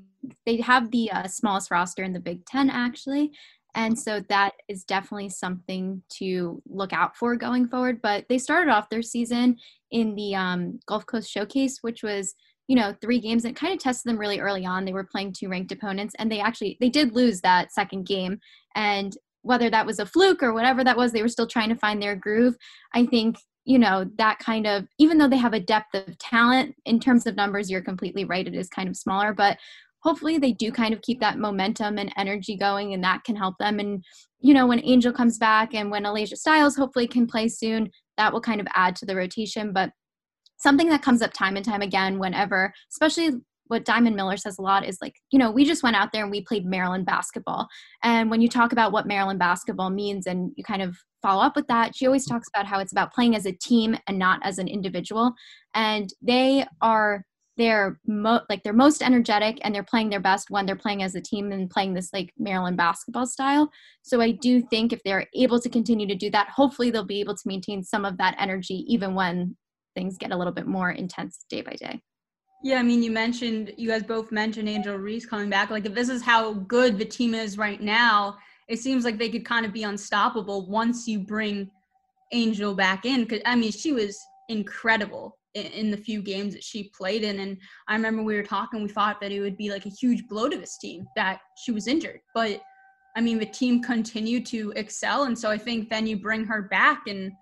they have the smallest roster in the Big Ten, actually. And so that is definitely something to look out for going forward. But they started off their season in the Gulf Coast Showcase, which was, you know, 3 games that kind of tested them really early on. They were playing 2 ranked opponents, and they did lose that second game. And whether that was a fluke or whatever that was, they were still trying to find their groove. I think, you know, that kind of, even though they have a depth of talent, in terms of numbers, you're completely right, it is kind of smaller, but hopefully they do kind of keep that momentum and energy going, and that can help them. And, you know, when Angel comes back and when Alaysia Styles hopefully can play soon, that will kind of add to the rotation. But something that comes up time and time again, whenever, especially what Diamond Miller says a lot, is like, you know, we just went out there and we played Maryland basketball. And when you talk about what Maryland basketball means, and you kind of follow up with that, she always talks about how it's about playing as a team and not as an individual. And they are they're most energetic, and they're playing their best when they're playing as a team and playing this like Maryland basketball style. So I do think if they're able to continue to do that, hopefully they'll be able to maintain some of that energy, even when things get a little bit more intense day by day. Yeah, I mean, you guys both mentioned Angel Reese coming back. Like, if this is how good the team is right now, it seems like they could kind of be unstoppable once you bring Angel back in. Because, I mean, she was incredible in the few games that she played in. And I remember we were talking, we thought that it would be like a huge blow to this team that she was injured. But, I mean, the team continued to excel. And so I think then you bring her back, and,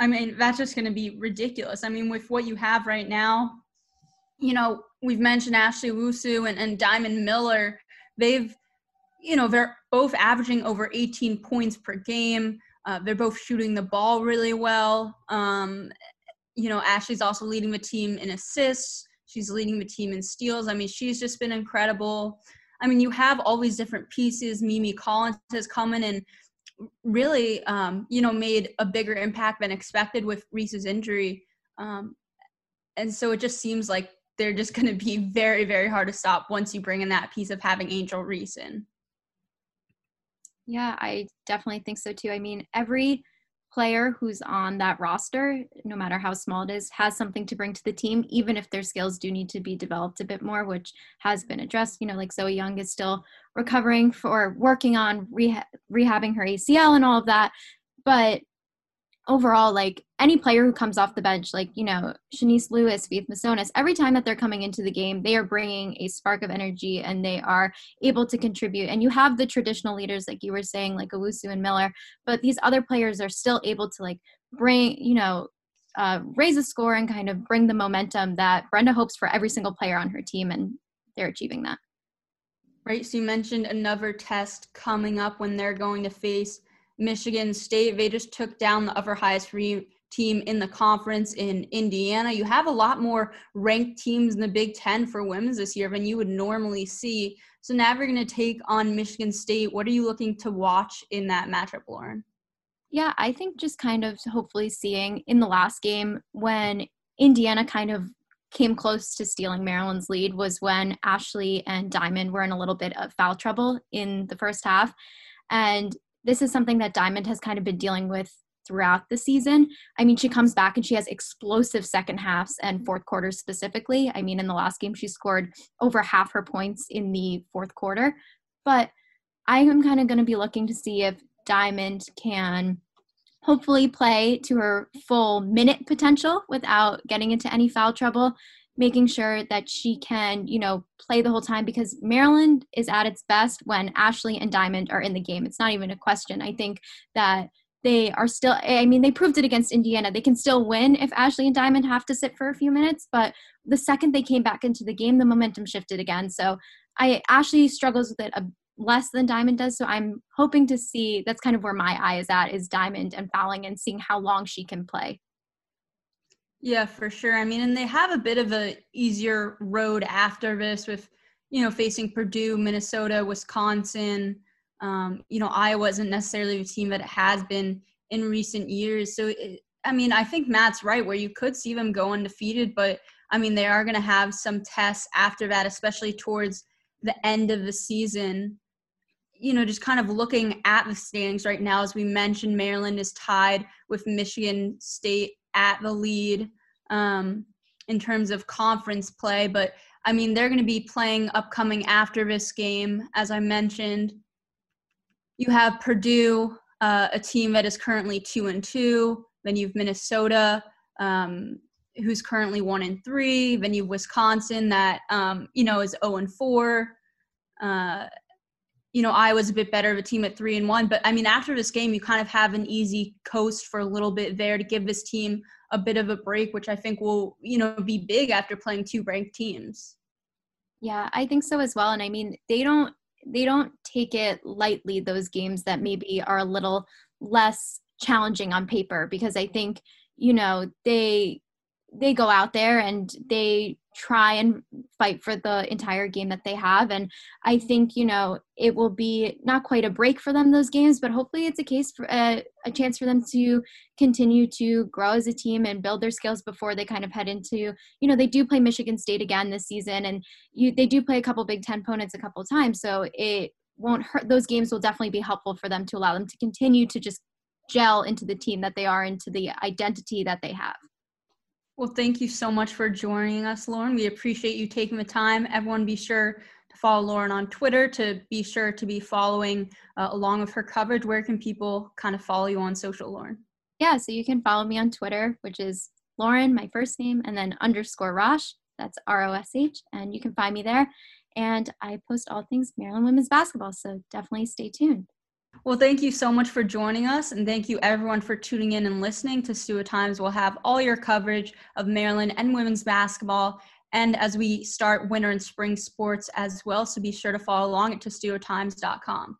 I mean, that's just going to be ridiculous. I mean, with what you have right now, you know, we've mentioned Ashley Owusu and Diamond Miller. They've, you know, they're both averaging over 18 points per game. They're both shooting the ball really well. You know, Ashley's also leading the team in assists. She's leading the team in steals. I mean, she's just been incredible. I mean, you have all these different pieces. Mimi Collins has come in and really, you know, made a bigger impact than expected with Reese's injury. And so it just seems like they're just going to be very, very hard to stop once you bring in that piece of having Angel Reese in. Yeah, I definitely think so too. I mean, every player who's on that roster, no matter how small it is, has something to bring to the team, even if their skills do need to be developed a bit more, which has been addressed. You know, like Zoe Young is still recovering for working on rehabbing her ACL and all of that. But overall, like any player who comes off the bench, like, you know, Shanice Lewis, Faith Masonis, every time that they're coming into the game, they are bringing a spark of energy and they are able to contribute. And you have the traditional leaders, like you were saying, like Owusu and Miller, but these other players are still able to like bring, you know, raise a score and kind of bring the momentum that Brenda hopes for every single player on her team. And they're achieving that. Right. So you mentioned another test coming up when they're going to face Michigan State. They just took down the other highest team in the conference in Indiana. You have a lot more ranked teams in the Big Ten for women's this year than you would normally see. So now we're going to take on Michigan State. What are you looking to watch in that matchup, Lauren? Yeah, I think just kind of hopefully seeing in the last game when Indiana kind of came close to stealing Maryland's lead was when Ashley and Diamond were in a little bit of foul trouble in the first half. And this is something that Diamond has kind of been dealing with throughout the season. I mean, she comes back and she has explosive second halves and fourth quarters specifically. I mean, in the last game, she scored over half her points in the fourth quarter. But I am kind of going to be looking to see if Diamond can hopefully play to her full minute potential without getting into any foul trouble, making sure that she can, you know, play the whole time, because Maryland is at its best when Ashley and Diamond are in the game. It's not even a question. I think that they are still, I mean, they proved it against Indiana. They can still win if Ashley and Diamond have to sit for a few minutes, but the second they came back into the game, the momentum shifted again. So Ashley struggles with it less than Diamond does. So I'm hoping to see, that's kind of where my eye is at, is Diamond and fouling and seeing how long she can play. Yeah, for sure. I mean, and they have a bit of an easier road after this with, you know, facing Purdue, Minnesota, Wisconsin. You know, Iowa isn't necessarily the team that it has been in recent years. So, I think Matt's right where you could see them go undefeated, but, I mean, they are going to have some tests after that, especially towards the end of the season. You know, just kind of looking at the standings right now, as we mentioned, Maryland is tied with Michigan State at the lead in terms of conference play. But, I mean, they're going to be playing upcoming after this game. As I mentioned, you have Purdue, a team that is currently 2-2. Then you have Minnesota, who's currently 1-3. Then you have Wisconsin that, you know, is 0-4. You know, Iowa's a bit better of a team at 3-1. But, I mean, after this game, you kind of have an easy coast for a little bit there to give this team a bit of a break, which I think will, you know, be big after playing two ranked teams. Yeah, I think so as well. And, I mean, they don't take it lightly, those games that maybe are a little less challenging on paper, because I think, you know, they go out there and they try and fight for the entire game that they have. And I think, you know, it will be not quite a break for them, those games, but hopefully it's a case for a chance for them to continue to grow as a team and build their skills before they kind of head into, you know, they do play Michigan State again this season, and they do play a couple Big Ten opponents a couple times. So it won't hurt. Those games will definitely be helpful for them to allow them to continue to just gel into the team that they are, into the identity that they have. Well, thank you so much for joining us, Lauren. We appreciate you taking the time. Everyone be sure to follow Lauren on Twitter, to be sure to be following along with her coverage. Where can people kind of follow you on social, Lauren? Yeah, so you can follow me on Twitter, which is Lauren, my first name, and then _Rosh. That's ROSH. And you can find me there. And I post all things Maryland women's basketball, so definitely stay tuned. Well, thank you so much for joining us, and thank you everyone for tuning in and listening. Testudo Times will have all your coverage of Maryland and women's basketball and as we start winter and spring sports as well. So be sure to follow along at testudotimes.com.